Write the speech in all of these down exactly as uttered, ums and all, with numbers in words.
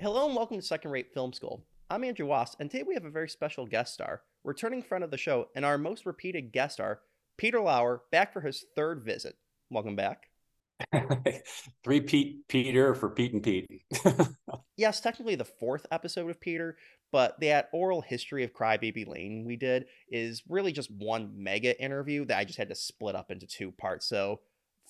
Hello and welcome to Second Rate Film School. I'm Andrew Wass, and today we have a very special guest star, returning friend of the show, and our most repeated guest star, Peter Lauer, back for his third visit. Welcome back. Three Pete Peter for Pete and Pete. Yes, technically the fourth episode of Peter, but that oral history of Cry Baby Lane we did is really just one mega interview that I just had to split up into two parts. So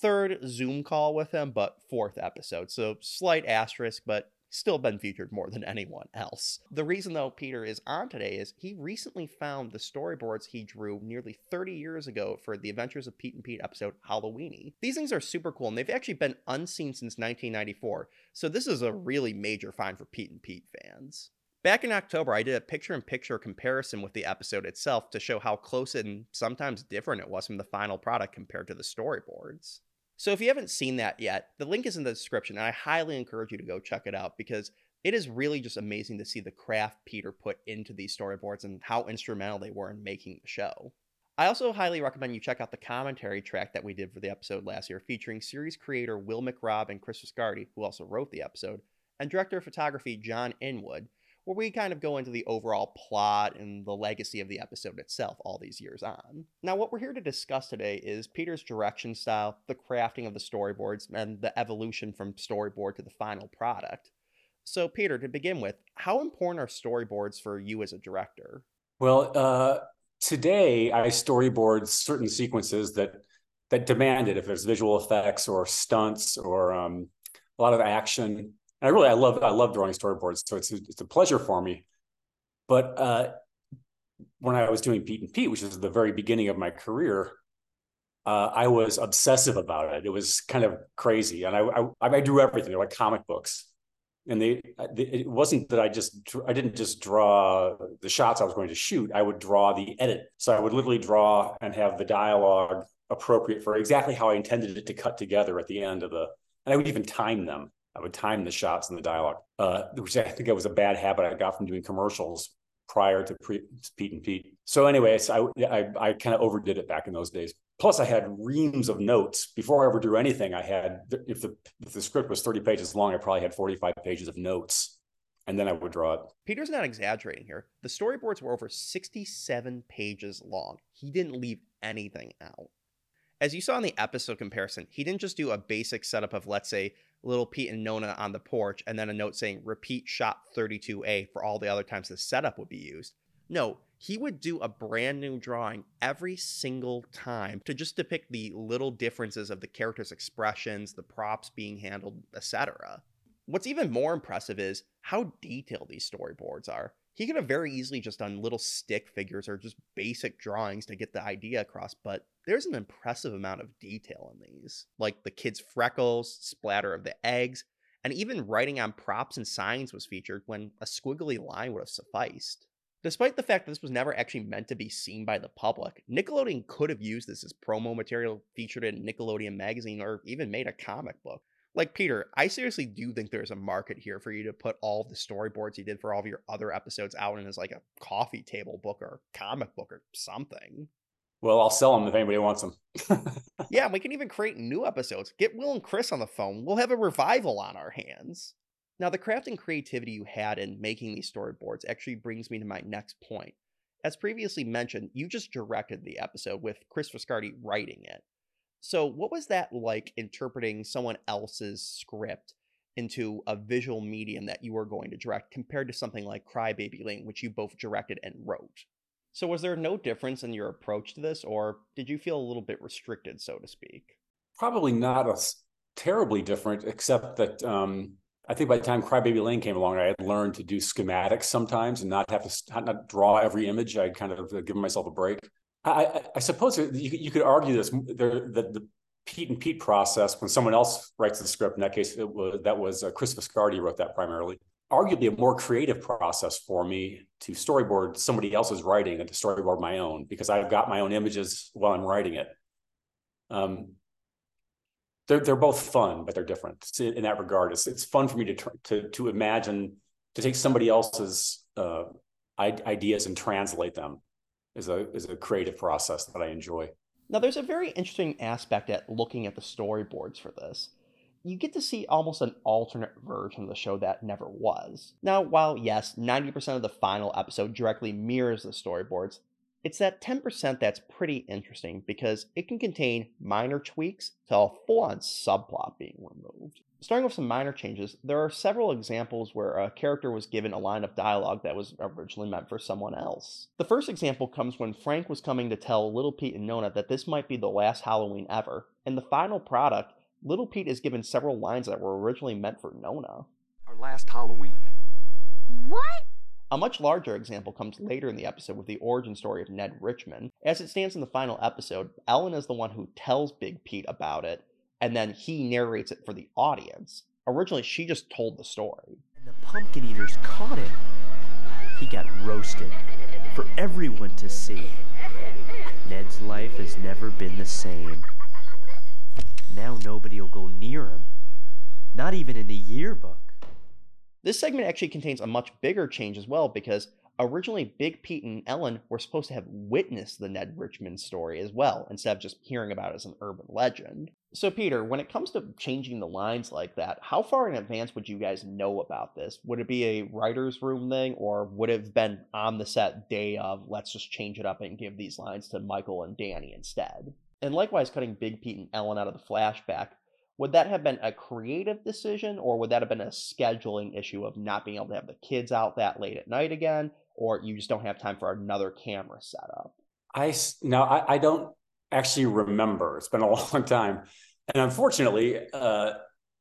third Zoom call with him, but fourth episode. So slight asterisk, but still been featured more than anyone else. The reason, though, Peter is on today is he recently found the storyboards he drew nearly thirty years ago for The Adventures of Pete and Pete episode Halloweenie. These things are super cool, and they've actually been unseen since nineteen ninety-four, so this is a really major find for Pete and Pete fans. Back in October, I did a picture-in-picture comparison with the episode itself to show how close and sometimes different it was from the final product compared to the storyboards. So if you haven't seen that yet, the link is in the description, and I highly encourage you to go check it out because it is really just amazing to see the craft Peter put into these storyboards and how instrumental they were in making the show. I also highly recommend you check out the commentary track that we did for the episode last year, featuring series creator Will McRobb and Chris Viscardi, who also wrote the episode, and director of photography John Inwood, where we kind of go into the overall plot and the legacy of the episode itself all these years on. Now, what we're here to discuss today is Peter's direction style, the crafting of the storyboards, and the evolution from storyboard to the final product. So, Peter, to begin with, how important are storyboards for you as a director? Well, uh, today I storyboard certain sequences that that demand it, if there's visual effects or stunts or um, a lot of action. And I really, I love, I love drawing storyboards, so it's a, it's a pleasure for me. But uh, when I was doing Pete and Pete, which is the very beginning of my career, uh, I was obsessive about it. It was kind of crazy, and I, I, I drew everything. They're like comic books, and they, they, it wasn't that I just, I didn't just draw the shots I was going to shoot. I would draw the edit, so I would literally draw and have the dialogue appropriate for exactly how I intended it to cut together at the end of the, and I would even time them. I would time the shots and the dialogue, uh, which I think it was a bad habit I got from doing commercials prior to pre- Pete and Pete. So anyways, I, I, I kind of overdid it back in those days. Plus I had reams of notes. Before I ever drew anything, I had, if the, if the script was thirty pages long, I probably had forty-five pages of notes, and then I would draw it. Peter's not exaggerating here. The storyboards were over sixty-seven pages long. He didn't leave anything out. As you saw in the episode comparison, he didn't just do a basic setup of, let's say, Little Pete and Nona on the porch, and then a note saying, repeat shot thirty-two A for all the other times the setup would be used. No, he would do a brand new drawing every single time to just depict the little differences of the characters' expressions, the props being handled, et cetera. What's even more impressive is how detailed these storyboards are. He could have very easily just done little stick figures or just basic drawings to get the idea across, but there's an impressive amount of detail in these, like the kids' freckles, splatter of the eggs, and even writing on props and signs was featured when a squiggly line would have sufficed. Despite the fact that this was never actually meant to be seen by the public, Nickelodeon could have used this as promo material, featured in Nickelodeon magazine, or even made a comic book. Like, Peter, I seriously do think there's a market here for you to put all the storyboards you did for all of your other episodes out in as like a coffee table book or comic book or something. Well, I'll sell them if anybody wants them. Yeah, we can even create new episodes. Get Will and Chris on the phone. We'll have a revival on our hands. Now, the craft and creativity you had in making these storyboards actually brings me to my next point. As previously mentioned, you just directed the episode with Chris Viscardi writing it. So what was that like, interpreting someone else's script into a visual medium that you were going to direct compared to something like Cry Baby Lane, which you both directed and wrote? So was there no difference in your approach to this, or did you feel a little bit restricted, so to speak? Probably not a, terribly different, except that um, I think by the time Cry Baby Lane came along, I had learned to do schematics sometimes and not have to not draw every image. I kind of given myself a break. I, I, I suppose you, you could argue this the, the, the Pete and Pete process, when someone else writes the script, in that case, it was, that was uh, Chris Viscardi wrote that primarily. Arguably a more creative process for me to storyboard somebody else's writing than to storyboard my own, because I've got my own images while I'm writing it. Um, they're, they're both fun, but they're different in that regard. It's, it's fun for me to, to, to imagine, to take somebody else's uh, ideas and translate them. Is a, is a creative process that I enjoy. Now, there's a very interesting aspect at looking at the storyboards for this. you get to see almost an alternate version of the show that never was. Now, while yes, ninety percent of the final episode directly mirrors the storyboards, it's that ten percent that's pretty interesting because it can contain minor tweaks to a full-on subplot being removed. Starting with some minor changes, there are several examples where a character was given a line of dialogue that was originally meant for someone else. The first example comes when Frank was coming to tell Little Pete and Nona that this might be the last Halloween ever. In the final product, Little Pete is given several lines that were originally meant for Nona. Our last Halloween. What? A much larger example comes later in the episode with the origin story of Ned Richmond. As it stands in the final episode, Ellen is the one who tells Big Pete about it, and then he narrates it for the audience. Originally, she just told the story. And the pumpkin eaters caught him. He got roasted for everyone to see. Ned's life has never been the same. Now nobody will go near him, not even in the yearbook. This segment actually contains a much bigger change as well because originally Big Pete and Ellen were supposed to have witnessed the Ned Richmond story as well instead of just hearing about it as an urban legend. So Peter, when it comes to changing the lines like that, how far in advance would you guys know about this? Would it be a writer's room thing or would it have been on the set day of let's just change it up and give these lines to Michael and Danny instead? And likewise cutting Big Pete and Ellen out of the flashback, would that have been a creative decision, or would that have been a scheduling issue of not being able to have the kids out that late at night again, or you just don't have time for another camera setup? I no, I, I don't actually remember. It's been a long time, and unfortunately, uh,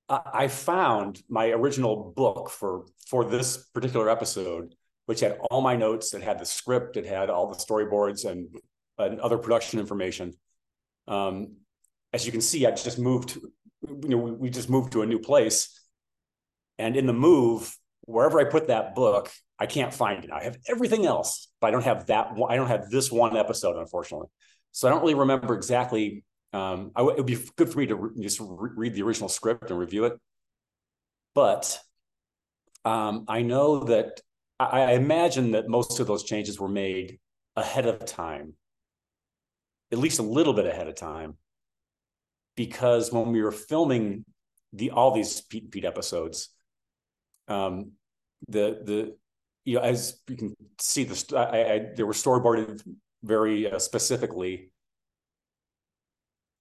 I, I found my original book for for this particular episode, which had all my notes, it had the script, it had all the storyboards, and, and other production information. Um, as you can see, I just moved. You know, we just moved to a new place, and in the move, wherever I put that book, I can't find it. I have everything else, but I don't have that. I don't have this one episode, unfortunately. So I don't really remember exactly. Um, I, it would be good for me to re just re read the original script and review it, but um, I know that I, I imagine that most of those changes were made ahead of time, at least a little bit ahead of time. Because when we were filming the all these Pete and Pete episodes, um, the the you know as you can see the I, I, they were storyboarded very uh, specifically.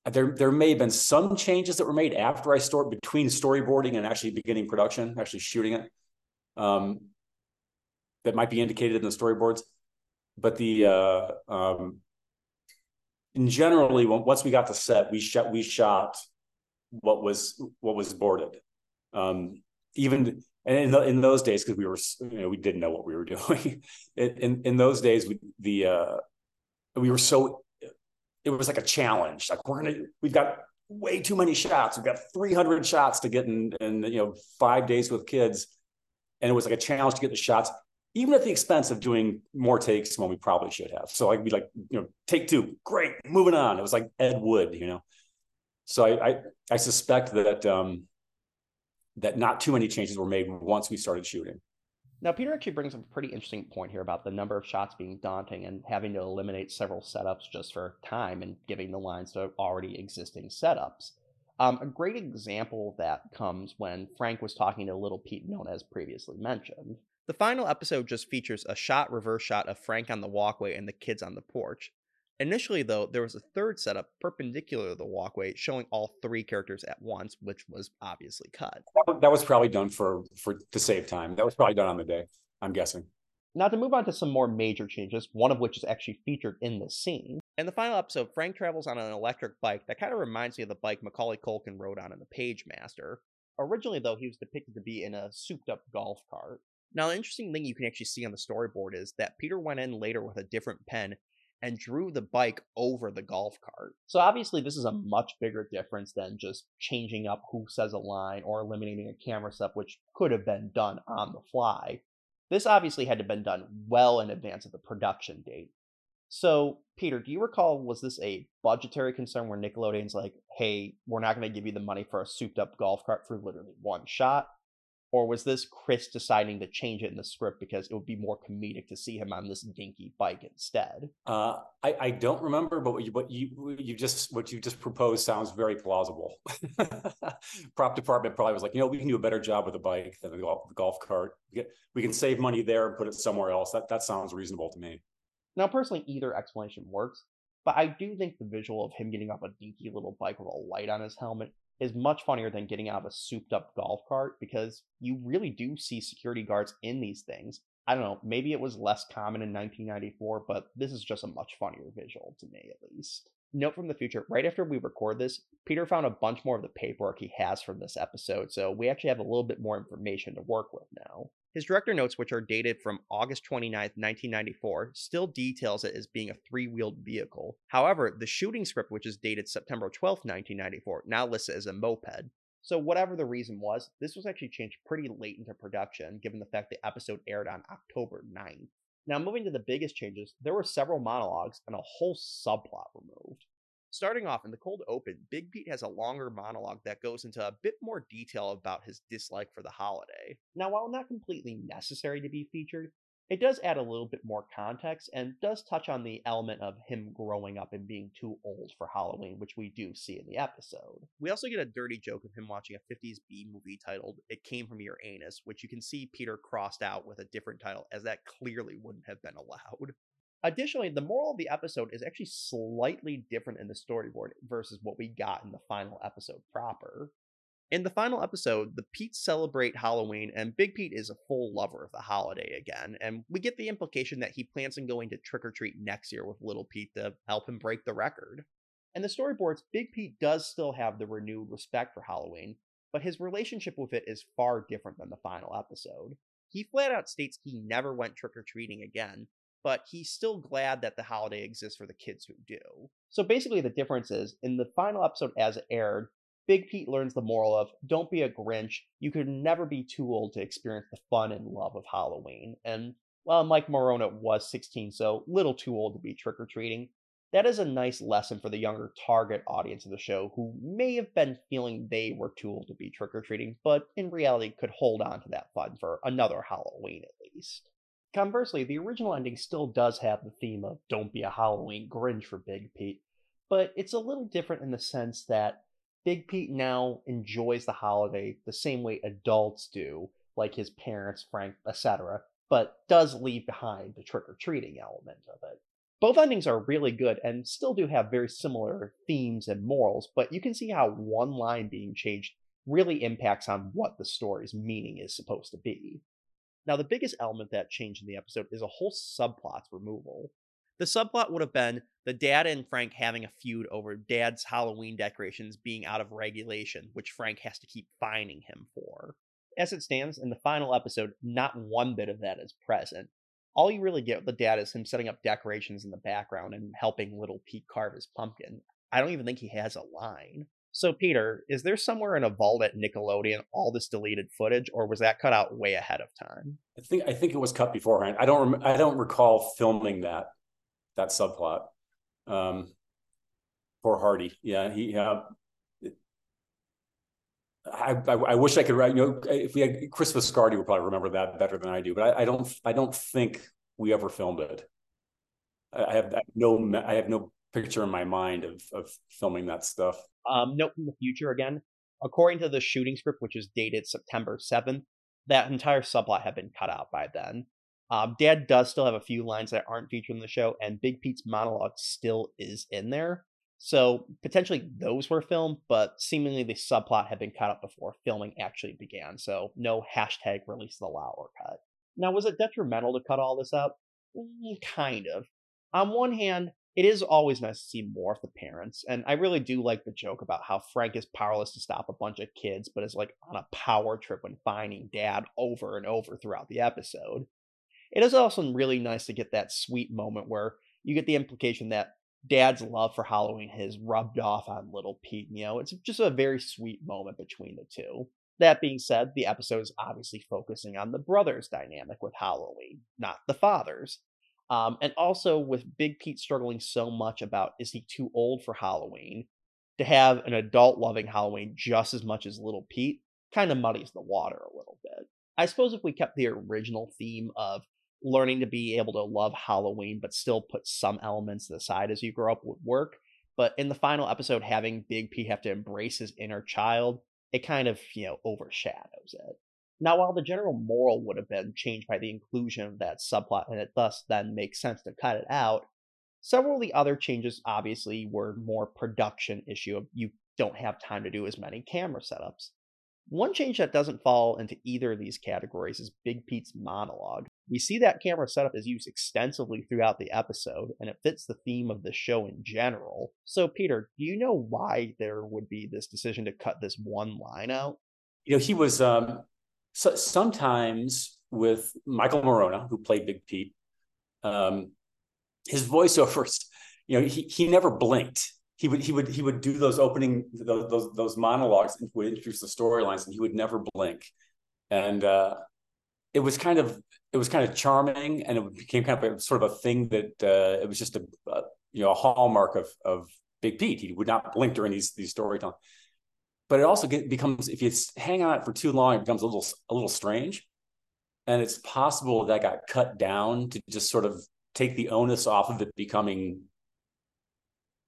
There there may have been some changes that were made after I stored between storyboarding and actually beginning production, actually shooting it. Um, that might be indicated in the storyboards, but the. Uh, um, And generally, once we got to set, we shot we shot what was what was boarded. Um, even and in, the, in those days, because we were you know we didn't know what we were doing. in in those days, we, the uh, we were so it was like a challenge. Like we're gonna we've got way too many shots. We've got three hundred shots to get in, in you know five days with kids, and it was like a challenge to get the shots. Even at the expense of doing more takes when we probably should have. So I'd be like, you know, take two, great, moving on. It was like Ed Wood, you know. So I, I, I suspect that um, that not too many changes were made once we started shooting. Now, Peter actually brings up a pretty interesting point here about the number of shots being daunting and having to eliminate several setups just for time and giving the lines to already existing setups. Um, a great example of that comes when Frank was talking to Little Pete and Nona, as previously mentioned. The final episode just features a shot reverse shot of Frank on the walkway and the kids on the porch. Initially, though, there was a third setup perpendicular to the walkway showing all three characters at once, which was obviously cut. That was probably done for, for to save time. That was probably done on the day, I'm guessing. Now to move on to some more major changes, one of which is actually featured in this scene. In the final episode, Frank travels on an electric bike that kind of reminds me of the bike Macaulay Culkin rode on in The Page Master. Originally, though, he was depicted to be in a souped-up golf cart. Now, the interesting thing you can actually see on the storyboard is that Peter went in later with a different pen and drew the bike over the golf cart. So obviously, this is a much bigger difference than just changing up who says a line or eliminating a camera stuff, which could have been done on the fly. This obviously had to have been done well in advance of the production date. So, Peter, do you recall, was this a budgetary concern where Nickelodeon's like, hey, we're not going to give you the money for a souped-up golf cart for literally one shot? Or was this Chris deciding to change it in the script because it would be more comedic to see him on this dinky bike instead? Uh, I, I don't remember, but what you, what you you just what you just proposed sounds very plausible. Prop department probably was like, you know, we can do a better job with a bike than the golf, the golf cart. We, get, we can save money there and put it somewhere else. That that sounds reasonable to me. Now, personally, either explanation works, but I do think the visual of him getting up a dinky little bike with a light on his helmet is much funnier than getting out of a souped-up golf cart, because you really do see security guards in these things. I don't know, maybe it was less common in nineteen ninety-four, but this is just a much funnier visual to me, at least. Note from the future, right after we record this, Peter found a bunch more of the paperwork he has from this episode, so we actually have a little bit more information to work with now. His director notes, which are dated from August twenty-ninth, nineteen ninety-four, still details it as being a three-wheeled vehicle. However, the shooting script, which is dated September twelfth, nineteen ninety-four, now lists it as a moped. So whatever the reason was, this was actually changed pretty late into production, given the fact the episode aired on October ninth. Now, moving to the biggest changes, there were several monologues and a whole subplot removed. Starting off in the cold open, Big Pete has a longer monologue that goes into a bit more detail about his dislike for the holiday. Now, while not completely necessary to be featured, it does add a little bit more context and does touch on the element of him growing up and being too old for Halloween, which we do see in the episode. We also get a dirty joke of him watching a fifties B movie titled It Came From Your Anus, which you can see Peter crossed out with a different title, as that clearly wouldn't have been allowed. Additionally, the moral of the episode is actually slightly different in the storyboard versus what we got in the final episode proper. In the final episode, the Petes celebrate Halloween, and Big Pete is a full lover of the holiday again, and we get the implication that he plans on going to trick-or-treat next year with Little Pete to help him break the record. In the storyboards, Big Pete does still have the renewed respect for Halloween, but his relationship with it is far different than the final episode. He flat out states he never went trick-or-treating again, but he's still glad that the holiday exists for the kids who do. So basically the difference is, in the final episode as it aired, Big Pete learns the moral of, don't be a Grinch, you could never be too old to experience the fun and love of Halloween. And while Mike Maronna was sixteen, so little too old to be trick-or-treating, that is a nice lesson for the younger target audience of the show who may have been feeling they were too old to be trick-or-treating, but in reality could hold on to that fun for another Halloween at least. Conversely, the original ending still does have the theme of don't be a Halloween Grinch for Big Pete, but it's a little different in the sense that Big Pete now enjoys the holiday the same way adults do, like his parents, Frank, et cetera, but does leave behind the trick-or-treating element of it. Both endings are really good and still do have very similar themes and morals, but you can see how one line being changed really impacts on what the story's meaning is supposed to be. Now, the biggest element that changed in the episode is a whole subplot's removal. The subplot would have been the dad and Frank having a feud over dad's Halloween decorations being out of regulation, which Frank has to keep fining him for. As it stands, in the final episode, not one bit of that is present. All you really get with the dad is him setting up decorations in the background and helping little Pete carve his pumpkin. I don't even think he has a line. So, Peter, is there somewhere in a vault at Nickelodeon all this deleted footage, or was that cut out way ahead of time? I think I think it was cut beforehand. I don't rem- I don't recall filming that that subplot. Um, poor Hardy. Yeah, he. Uh, I, I I wish I could. You know, if we had Chris Viscardi would probably remember that better than I do. But I, I don't I don't think we ever filmed it. I have, I have no I have no picture in my mind of of filming that stuff. Um, note from the future again, according to the shooting script, which is dated September seventh, that entire subplot had been cut out by then. Um, Dad does still have a few lines that aren't featured in the show, and Big Pete's monologue still is in there. So potentially those were filmed, but seemingly the subplot had been cut out before filming actually began. So no hashtag release the Lauer cut. Now, was it detrimental to cut all this out? Mm, kind of. On one hand, it is always nice to see more of the parents, and I really do like the joke about how Frank is powerless to stop a bunch of kids, but is like on a power trip when finding Dad over and over throughout the episode. It is also really nice to get that sweet moment where you get the implication that Dad's love for Halloween has rubbed off on little Pete. You know, it's just a very sweet moment between the two. That being said, the episode is obviously focusing on the brothers' dynamic with Halloween, not the father's. Um, and also with Big Pete struggling so much about, is he too old for Halloween, to have an adult loving Halloween just as much as little Pete kind of muddies the water a little bit. I suppose if we kept the original theme of learning to be able to love Halloween, but still put some elements to the side as you grow up would work. But in the final episode, having Big P have to embrace his inner child, it kind of, you know, overshadows it. Now, while the general moral would have been changed by the inclusion of that subplot, and it thus then makes sense to cut it out, several of the other changes obviously were more production issue of you don't have time to do as many camera setups. One change that doesn't fall into either of these categories is Big Pete's monologue. We see that camera setup is used extensively throughout the episode, and it fits the theme of the show in general. So, Peter, do you know why there would be this decision to cut this one line out? You know, he was um, so, sometimes with Michael Maronna, who played Big Pete, um, his voiceovers, you know, he he never blinked. He would he would he would do those opening those those, those monologues and would introduce the storylines, and he would never blink. And uh, it was kind of it was kind of charming, and it became kind of a, sort of a thing that uh, it was just a, a you know a hallmark of of Big Pete. He would not blink during these these storytelling. But it also get, becomes, if you hang on it for too long, it becomes a little a little strange, and it's possible that got cut down to just sort of take the onus off of it becoming.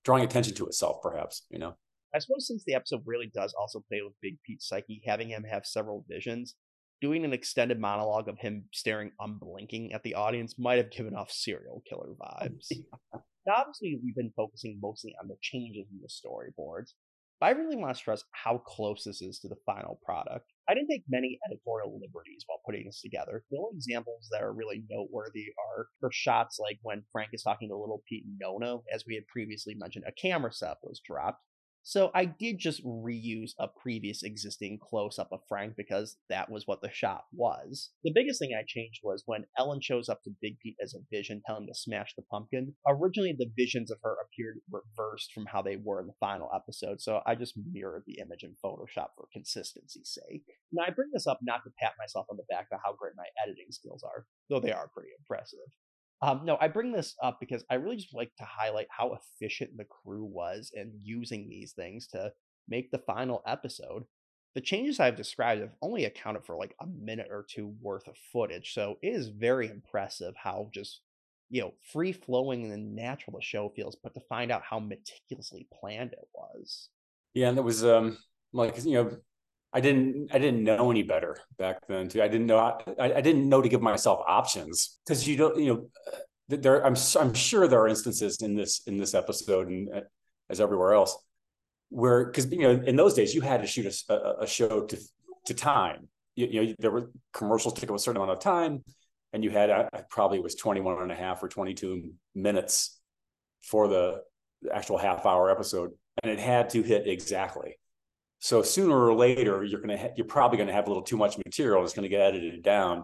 Drawing attention to itself, perhaps, you know? I suppose since the episode really does also play with Big Pete's psyche, having him have several visions, doing an extended monologue of him staring unblinking at the audience might have given off serial killer vibes. Now, obviously, we've been focusing mostly on the changes in the storyboards, but I really want to stress how close this is to the final product. I didn't take many editorial liberties while putting this together. The only examples that are really noteworthy are for shots like when Frank is talking to Little Pete and Nono, as we had previously mentioned, a camera setup was dropped. So I did just reuse a previous existing close-up of Frank because that was what the shot was. The biggest thing I changed was when Ellen shows up to Big Pete as a vision, telling him to smash the pumpkin. Originally, the visions of her appeared reversed from how they were in the final episode, so I just mirrored the image in Photoshop for consistency's sake. Now, I bring this up not to pat myself on the back about how great my editing skills are, though they are pretty impressive. Um, no, I bring this up because I really just like to highlight how efficient the crew was in using these things to make the final episode. The changes I've described have only accounted for like a minute or two worth of footage, so it is very impressive how just, you know, free-flowing and natural the show feels, but to find out how meticulously planned it was. Yeah, and that was, um, like, you know, I didn't. I didn't know any better back then. Too, I didn't know. I, I didn't know to give myself options because you don't. You know, there. I'm. I'm sure there are instances in this in this episode and uh, as everywhere else, where because you know in those days you had to shoot a, a show to to time. You, you know, there were commercials took a certain amount of time, and you had I, I probably was twenty-one and a half or twenty-two minutes for the actual half hour episode, and it had to hit exactly. So sooner or later, you're gonna ha- you're probably gonna have a little too much material. It's gonna get edited down,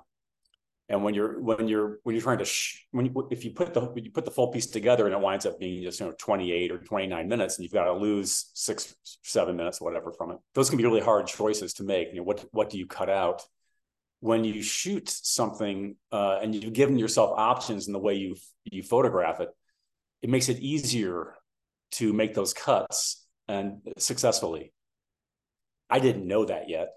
and when you're when you're when you're trying to sh- when you, if you put the when you put the full piece together and it winds up being just you know twenty-eight or twenty-nine minutes, and you've got to lose six seven minutes whatever from it. Those can be really hard choices to make. You know what what do you cut out when you shoot something uh, and you've given yourself options in the way you you photograph it. It makes it easier to make those cuts and successfully. I didn't know that yet.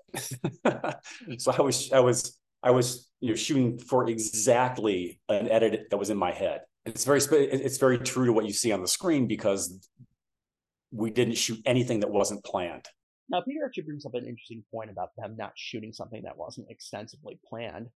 So I was, I was, I was, you know, shooting for exactly an edit that was in my head. It's very, it's very true to what you see on the screen because we didn't shoot anything that wasn't planned. Now, Peter actually brings up an interesting point about them not shooting something that wasn't extensively planned.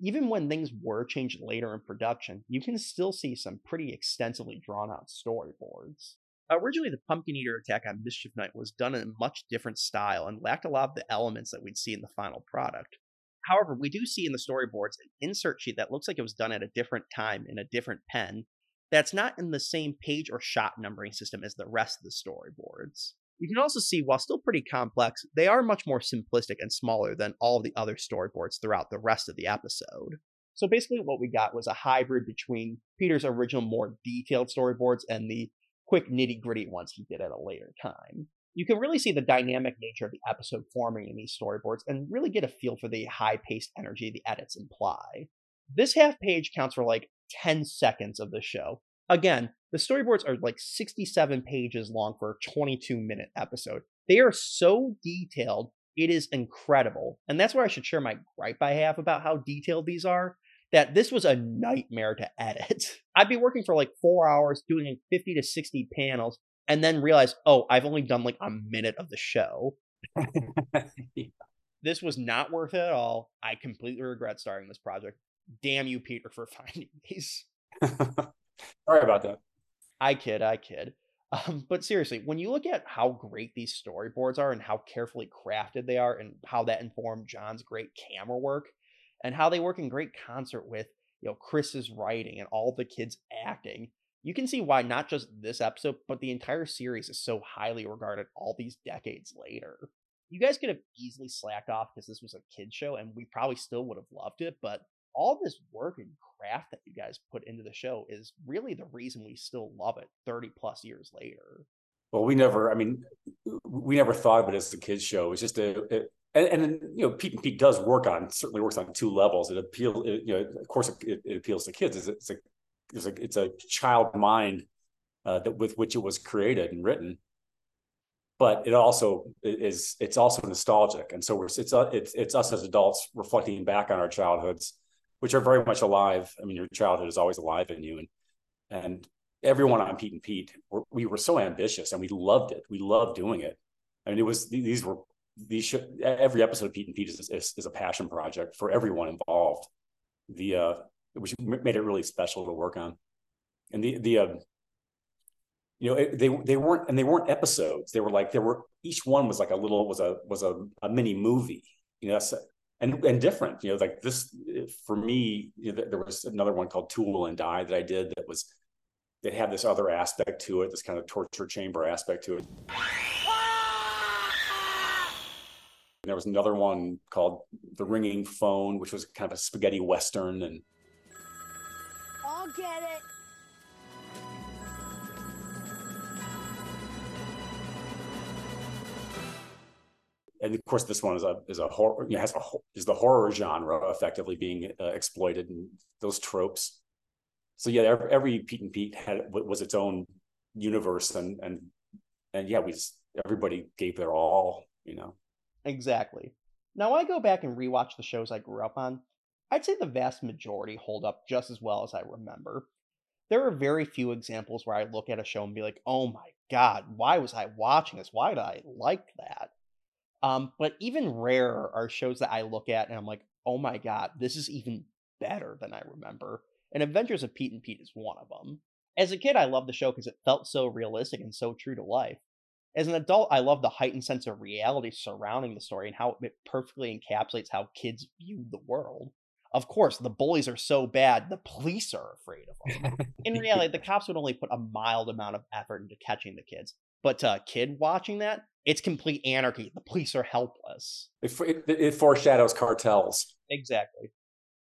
Even when things were changed later in production, you can still see some pretty extensively drawn out storyboards. Originally, the Pumpkin Eater attack on Mischief Night was done in a much different style and lacked a lot of the elements that we'd see in the final product. However, we do see in the storyboards an insert sheet that looks like it was done at a different time in a different pen that's not in the same page or shot numbering system as the rest of the storyboards. You can also see, while still pretty complex, they are much more simplistic and smaller than all the other storyboards throughout the rest of the episode. So basically what we got was a hybrid between Peter's original more detailed storyboards and the quick nitty-gritty ones he did at a later time. You can really see the dynamic nature of the episode forming in these storyboards and really get a feel for the high-paced energy the edits imply. This half page counts for like ten seconds of the show. Again, the storyboards are like sixty-seven pages long for a twenty-two minute episode. They are so detailed It is incredible. And that's where I should share my gripe I have about how detailed these are, that this was a nightmare to edit. I'd be working for like four hours doing like fifty to sixty panels and then realize, oh, I've only done like a minute of the show. Yeah. This was not worth it at all. I completely regret starting this project. Damn you, Peter, for finding these. Sorry about that. I kid, I kid. Um, but seriously, when you look at how great these storyboards are and how carefully crafted they are and how that informed John's great camera work and how they work in great concert with, you know, Chris's writing and all the kids acting, you can see why not just this episode, but the entire series is so highly regarded all these decades later. You guys could have easily slacked off because this was a kid's show and we probably still would have loved it, but all this work and craft that you guys put into the show is really the reason we still love it thirty plus years later. Well, we never, I mean, we never thought of it as the kids show. It's just a, it, and, and, you know, Pete and Pete does work on, certainly works on two levels. It appeals, you know, of course it, it appeals to kids. It's a, it's a, it's a, it's a child mind uh, that with which it was created and written. But it also is, it's also nostalgic. And so we're, it's, it's, it's us as adults reflecting back on our childhoods, which are very much alive. I mean, your childhood is always alive in you. And and everyone on Pete and Pete, were, we were so ambitious and we loved it. We loved doing it. I mean, it was, these were, these every episode of Pete and Pete is, is, is a passion project for everyone involved. The, uh, which made it really special to work on. And the, the, uh, you know, they they weren't, and they weren't episodes. They were like, there were, each one was like a little, was a, was a, a mini movie, you know, that's, and and different, you know, like this, for me, you know, there was another one called Tool and Die that I did that was, that had this other aspect to it, this kind of torture chamber aspect to it. And there was another one called The Ringing Phone, which was kind of a spaghetti Western. And I'll get it. And of course, this one is a is a horror, you know, has a is the horror genre effectively being uh, exploited and those tropes. So yeah, every, every Pete and Pete had was its own universe, and and and yeah, we just, everybody gave their all, you know. Exactly. Now, when I go back and rewatch the shows I grew up on, I'd say the vast majority hold up just as well as I remember. There are very few examples where I look at a show and be like, "Oh my God, why was I watching this? Why did I like that?" Um, but even rarer are shows that I look at and I'm like, oh my God, this is even better than I remember. And Adventures of Pete and Pete is one of them. As a kid, I loved the show because it felt so realistic and so true to life. As an adult, I love the heightened sense of reality surrounding the story and how it perfectly encapsulates how kids view the world. Of course, the bullies are so bad, the police are afraid of them. In reality, the cops would only put a mild amount of effort into catching the kids. But to a kid watching that, it's complete anarchy. The police are helpless. It, it, it foreshadows cartels. Exactly.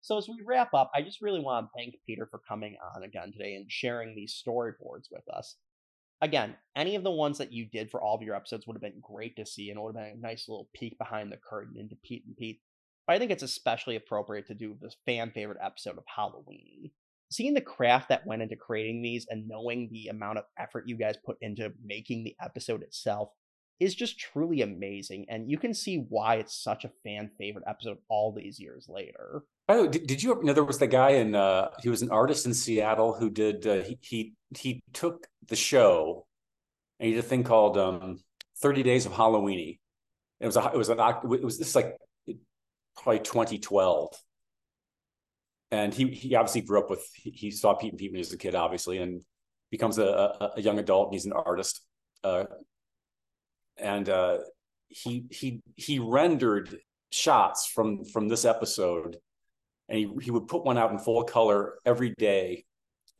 So as we wrap up, I just really want to thank Peter for coming on again today and sharing these storyboards with us. Again, any of the ones that you did for all of your episodes would have been great to see, and it would have been a nice little peek behind the curtain into Pete and Pete. But I think it's especially appropriate to do this fan-favorite episode of Halloweenie. Seeing the craft that went into creating these and knowing the amount of effort you guys put into making the episode itself is just truly amazing. And you can see why it's such a fan favorite episode all these years later. By the way, did, did you, you know, there was the guy in, uh, he was an artist in Seattle who did, uh, he, he, he took the show and he did a thing called um, thirty days of Halloweenie. It was, a, it was, an, it was this like probably twenty twelve. And he he obviously grew up with, he saw Pete and Pete when he was a kid, obviously, and becomes a, a, a young adult. And he's an artist. Uh, and uh, he he he rendered shots from from this episode. And he, he would put one out in full color every day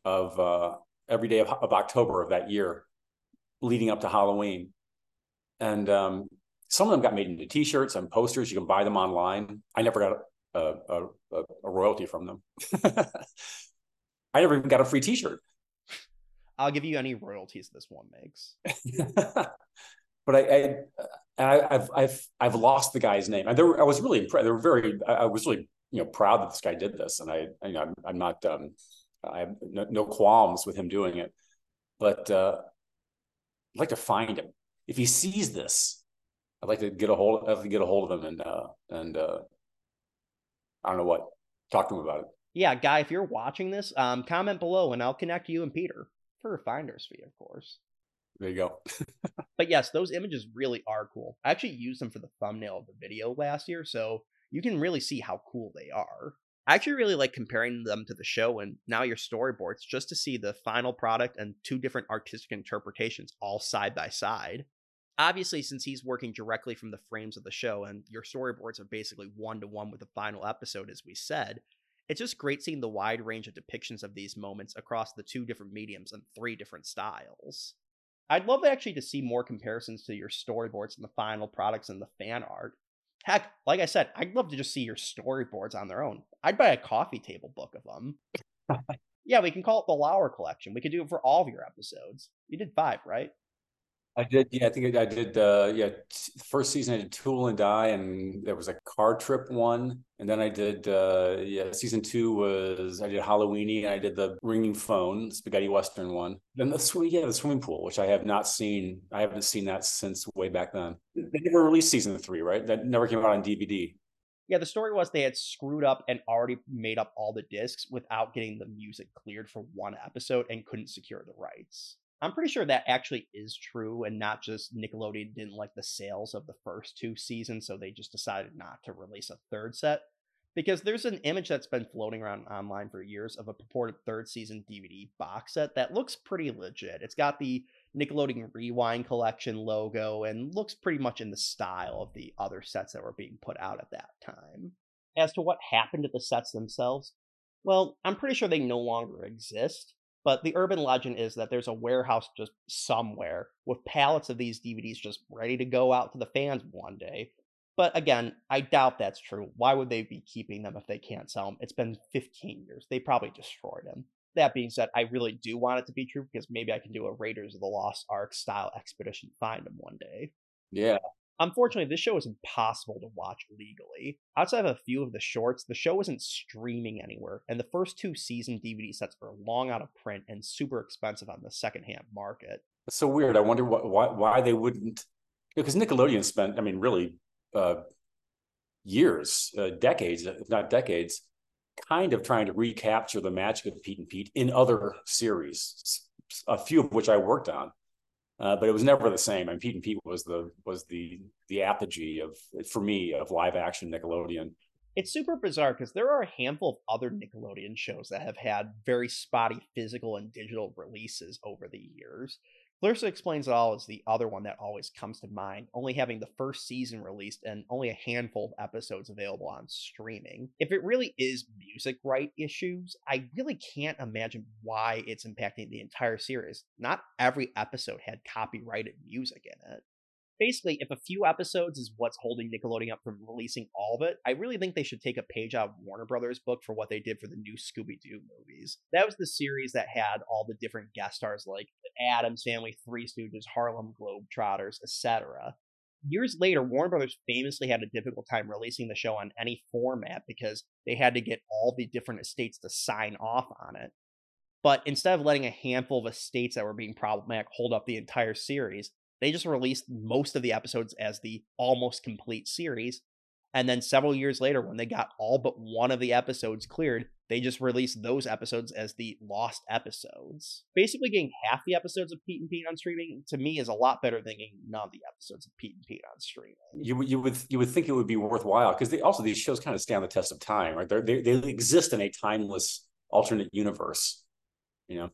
of uh, every day of, of October of that year, leading up to Halloween. And um, some of them got made into T-shirts and posters. You can buy them online. I never got A, a, a royalty from them. I never even got a free T-shirt. I'll give you any royalties this one makes. But I, I, I, I've, I've, I've lost the guy's name. I, there, I was really impressed. They were very. I, I was really, you know, proud that this guy did this, and I, you know, I'm, I'm not. Um, I have no, no qualms with him doing it, but uh, I'd like to find him if he sees this. I'd like to get a hold. I'd like to get a hold of him and uh, and uh, I don't know what. Talk to him about it. Yeah, Guy, if you're watching this, um, comment below and I'll connect you and Peter for a finder's fee, of course. There you go. But yes, those images really are cool. I actually used them for the thumbnail of the video last year, so you can really see how cool they are. I actually really like comparing them to the show and now your storyboards just to see the final product and two different artistic interpretations all side by side. Obviously, since he's working directly from the frames of the show and your storyboards are basically one-to-one with the final episode, as we said, it's just great seeing the wide range of depictions of these moments across the two different mediums and three different styles. I'd love actually to see more comparisons to your storyboards and the final products and the fan art. Heck, like I said, I'd love to just see your storyboards on their own. I'd buy a coffee table book of them. Yeah, we can call it the Lauer Collection. We could do it for all of your episodes. You did five, right? I did, yeah, I think I did, uh, yeah, the first season I did Tool and Die, and there was a car trip one, and then I did, uh, yeah, season two was, I did Halloweenie, and I did the Ringing Phone, Spaghetti Western one. Then the swimming, yeah, the swimming pool, which I have not seen, I haven't seen that since way back then. They never released season three, right? That never came out on D V D. Yeah, the story was they had screwed up and already made up all the discs without getting the music cleared for one episode and couldn't secure the rights. I'm pretty sure that actually is true and not just Nickelodeon didn't like the sales of the first two seasons, so they just decided not to release a third set. Because there's an image that's been floating around online for years of a purported third season D V D box set that looks pretty legit. It's got the Nickelodeon Rewind Collection logo and looks pretty much in the style of the other sets that were being put out at that time. As to what happened to the sets themselves, well, I'm pretty sure they no longer exist. But the urban legend is that there's a warehouse just somewhere with pallets of these D V Ds just ready to go out to the fans one day. But again, I doubt that's true. Why would they be keeping them if they can't sell them? It's been fifteen years. They probably destroyed them. That being said, I really do want it to be true because maybe I can do a Raiders of the Lost Ark style expedition to find them one day. Yeah. Unfortunately, this show is impossible to watch legally. Outside of a few of the shorts, the show isn't streaming anywhere, and the first two season D V D sets are long out of print and super expensive on the secondhand market. That's so weird. I wonder wh- why why they wouldn't, because Nickelodeon spent, I mean, really uh, years, uh, decades, if not decades, kind of trying to recapture the magic of Pete and Pete in other series, a few of which I worked on. Uh, but it was never the same. I mean, Pete and Pete was the was the the apogee of, for me, of live action Nickelodeon. It's super bizarre because there are a handful of other Nickelodeon shows that have had very spotty physical and digital releases over the years. Clarissa Explains It All is the other one that always comes to mind, only having the first season released and only a handful of episodes available on streaming. If it really is music right issues, I really can't imagine why it's impacting the entire series. Not every episode had copyrighted music in it. Basically, if a few episodes is what's holding Nickelodeon up from releasing all of it, I really think they should take a page out of Warner Brothers' book for what they did for the new Scooby-Doo movies. That was the series that had all the different guest stars like The Addams Family, Three Stooges, Harlem Globetrotters, et cetera. Years later, Warner Brothers famously had a difficult time releasing the show on any format because they had to get all the different estates to sign off on it. But instead of letting a handful of estates that were being problematic hold up the entire series, they just released most of the episodes as the almost complete series. And then several years later, when they got all but one of the episodes cleared, they just released those episodes as the lost episodes. Basically getting half the episodes of Pete and Pete on streaming, to me, is a lot better than getting none of the episodes of Pete and Pete on streaming. You, you would you would think it would be worthwhile, because they, also these shows kind of stand the test of time, right? They're, they, they exist in a timeless alternate universe, you know?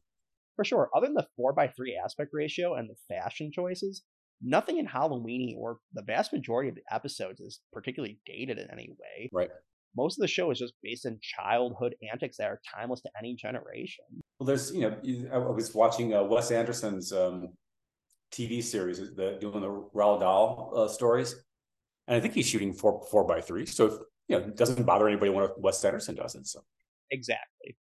For sure, other than the four by three aspect ratio and the fashion choices, nothing in Halloweenie or the vast majority of the episodes is particularly dated in any way. Right. Most of the show is just based in childhood antics that are timeless to any generation. Well, there's, you know, I was watching uh, Wes Anderson's um, T V series, the, doing the Roald Dahl uh, stories, and I think he's shooting four, four by three, so if, you know, it doesn't bother anybody when Wes Anderson does it. So. Exactly.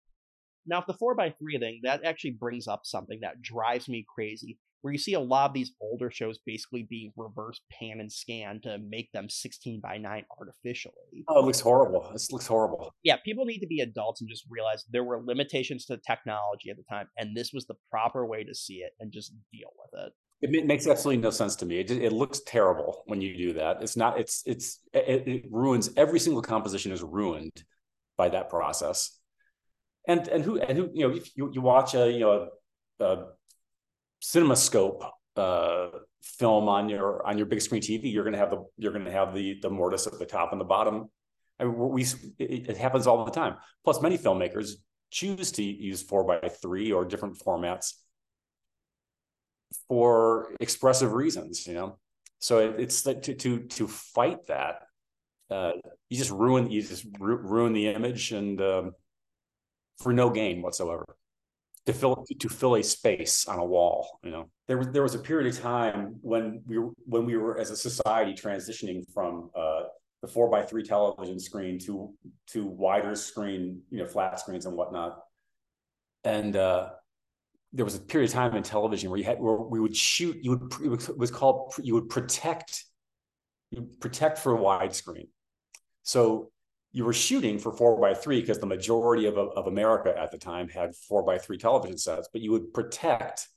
Now, if the four by three thing, that actually brings up something that drives me crazy, where you see a lot of these older shows basically being reverse pan and scan to make them sixteen by nine artificially. Oh, it looks horrible. This looks horrible. Yeah, people need to be adults and just realize there were limitations to technology at the time, and this was the proper way to see it and just deal with it. It makes absolutely no sense to me. It, it looks terrible when you do that. It's not, it's, it's, it, it ruins, every single composition is ruined by that process. And, and who, and who, you know, if you, you watch a, you know, a, a CinemaScope uh, film on your, on your big screen T V, you're going to have the, you're going to have the, the mortise at the top and the bottom. I mean, we, it, it happens all the time. Plus many filmmakers choose to use four by three or different formats for expressive reasons, you know. So it, it's like to to to fight that. Uh, you just ruin you just ru ruin the image, and um, for no gain whatsoever. To fill to fill a space on a wall, you know. There was there was a period of time when we were, when we were as a society transitioning from uh, the four by three television screen to to wider screen, you know, flat screens and whatnot, and. Uh, There was a period of time in television where you had, where we would shoot. You would it was called you would protect, you would protect for widescreen. So you were shooting for four by three because the majority of of America at the time had four by three television sets. But you would protect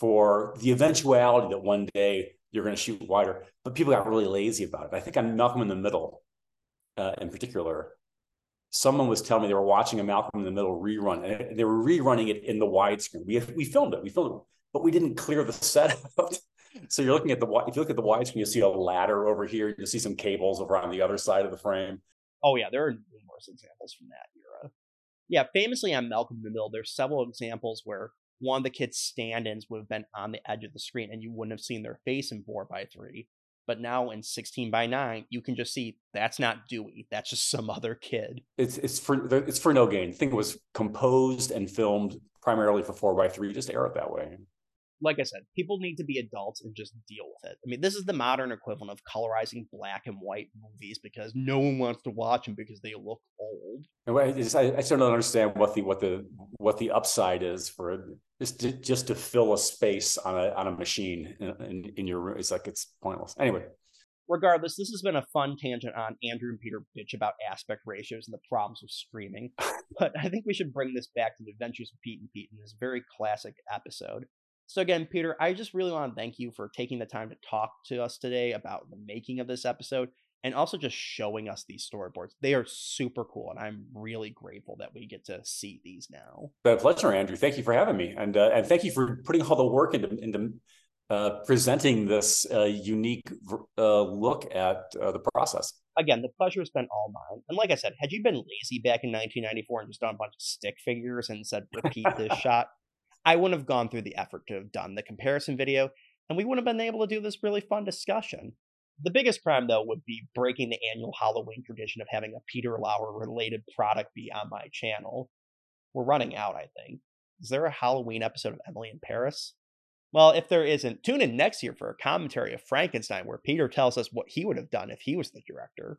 for the eventuality that one day you're going to shoot wider. But people got really lazy about it. I think on Malcolm in the Middle, uh, in particular. Someone was telling me they were watching a Malcolm in the Middle rerun, and they were rerunning it in the widescreen. We we filmed it, we filmed it, but we didn't clear the set out. So you're looking at the if you look at the widescreen, you'll see a ladder over here. You'll see some cables over on the other side of the frame. Oh yeah, there are numerous examples from that era. Yeah, famously on Malcolm in the Middle, there's several examples where one of the kids' stand-ins would have been on the edge of the screen, and you wouldn't have seen their face in four by three. But now in sixteen by nine, you can just see that's not Dewey. That's just some other kid. It's it's for it's for no gain. The thing was composed and filmed primarily for four by three. Just air it that way. Like I said, people need to be adults and just deal with it. I mean, this is the modern equivalent of colorizing black and white movies because no one wants to watch them because they look old. I just, I, I still don't understand what the what the what the upside is for it. Just to, just to fill a space on a on a machine in, in, in your room. It's like it's pointless. Anyway, regardless, this has been a fun tangent on Andrew and Peter bitch about aspect ratios and the problems with streaming. But I think we should bring this back to The Adventures of Pete and Pete in this very classic episode. So again, Peter, I just really want to thank you for taking the time to talk to us today about the making of this episode and also just showing us these storyboards. They are super cool, and I'm really grateful that we get to see these now. My pleasure, Andrew. Thank you for having me, and uh, and thank you for putting all the work into, into uh, presenting this uh, unique uh, look at uh, the process. Again, the pleasure has been all mine. And like I said, had you been lazy back in nineteen ninety-four and just done a bunch of stick figures and said, repeat this shot, I wouldn't have gone through the effort to have done the comparison video, and we wouldn't have been able to do this really fun discussion. The biggest crime, though, would be breaking the annual Halloween tradition of having a Peter Lauer-related product be on my channel. We're running out, I think. Is there a Halloween episode of Emily in Paris? Well, if there isn't, tune in next year for a commentary of Frankenstein where Peter tells us what he would have done if he was the director.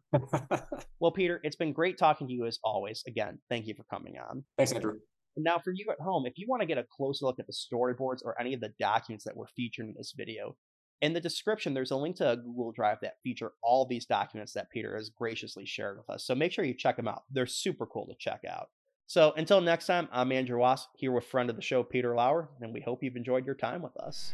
Well, Peter, it's been great talking to you as always. Again, thank you for coming on. Thanks, Andrew. Now, for you at home, if you want to get a closer look at the storyboards or any of the documents that were featured in this video, in the description, there's a link to a Google Drive that feature all these documents that Peter has graciously shared with us. So make sure you check them out. They're super cool to check out. So until next time, I'm Andrew Wass, here with friend of the show, Peter Lauer, and we hope you've enjoyed your time with us.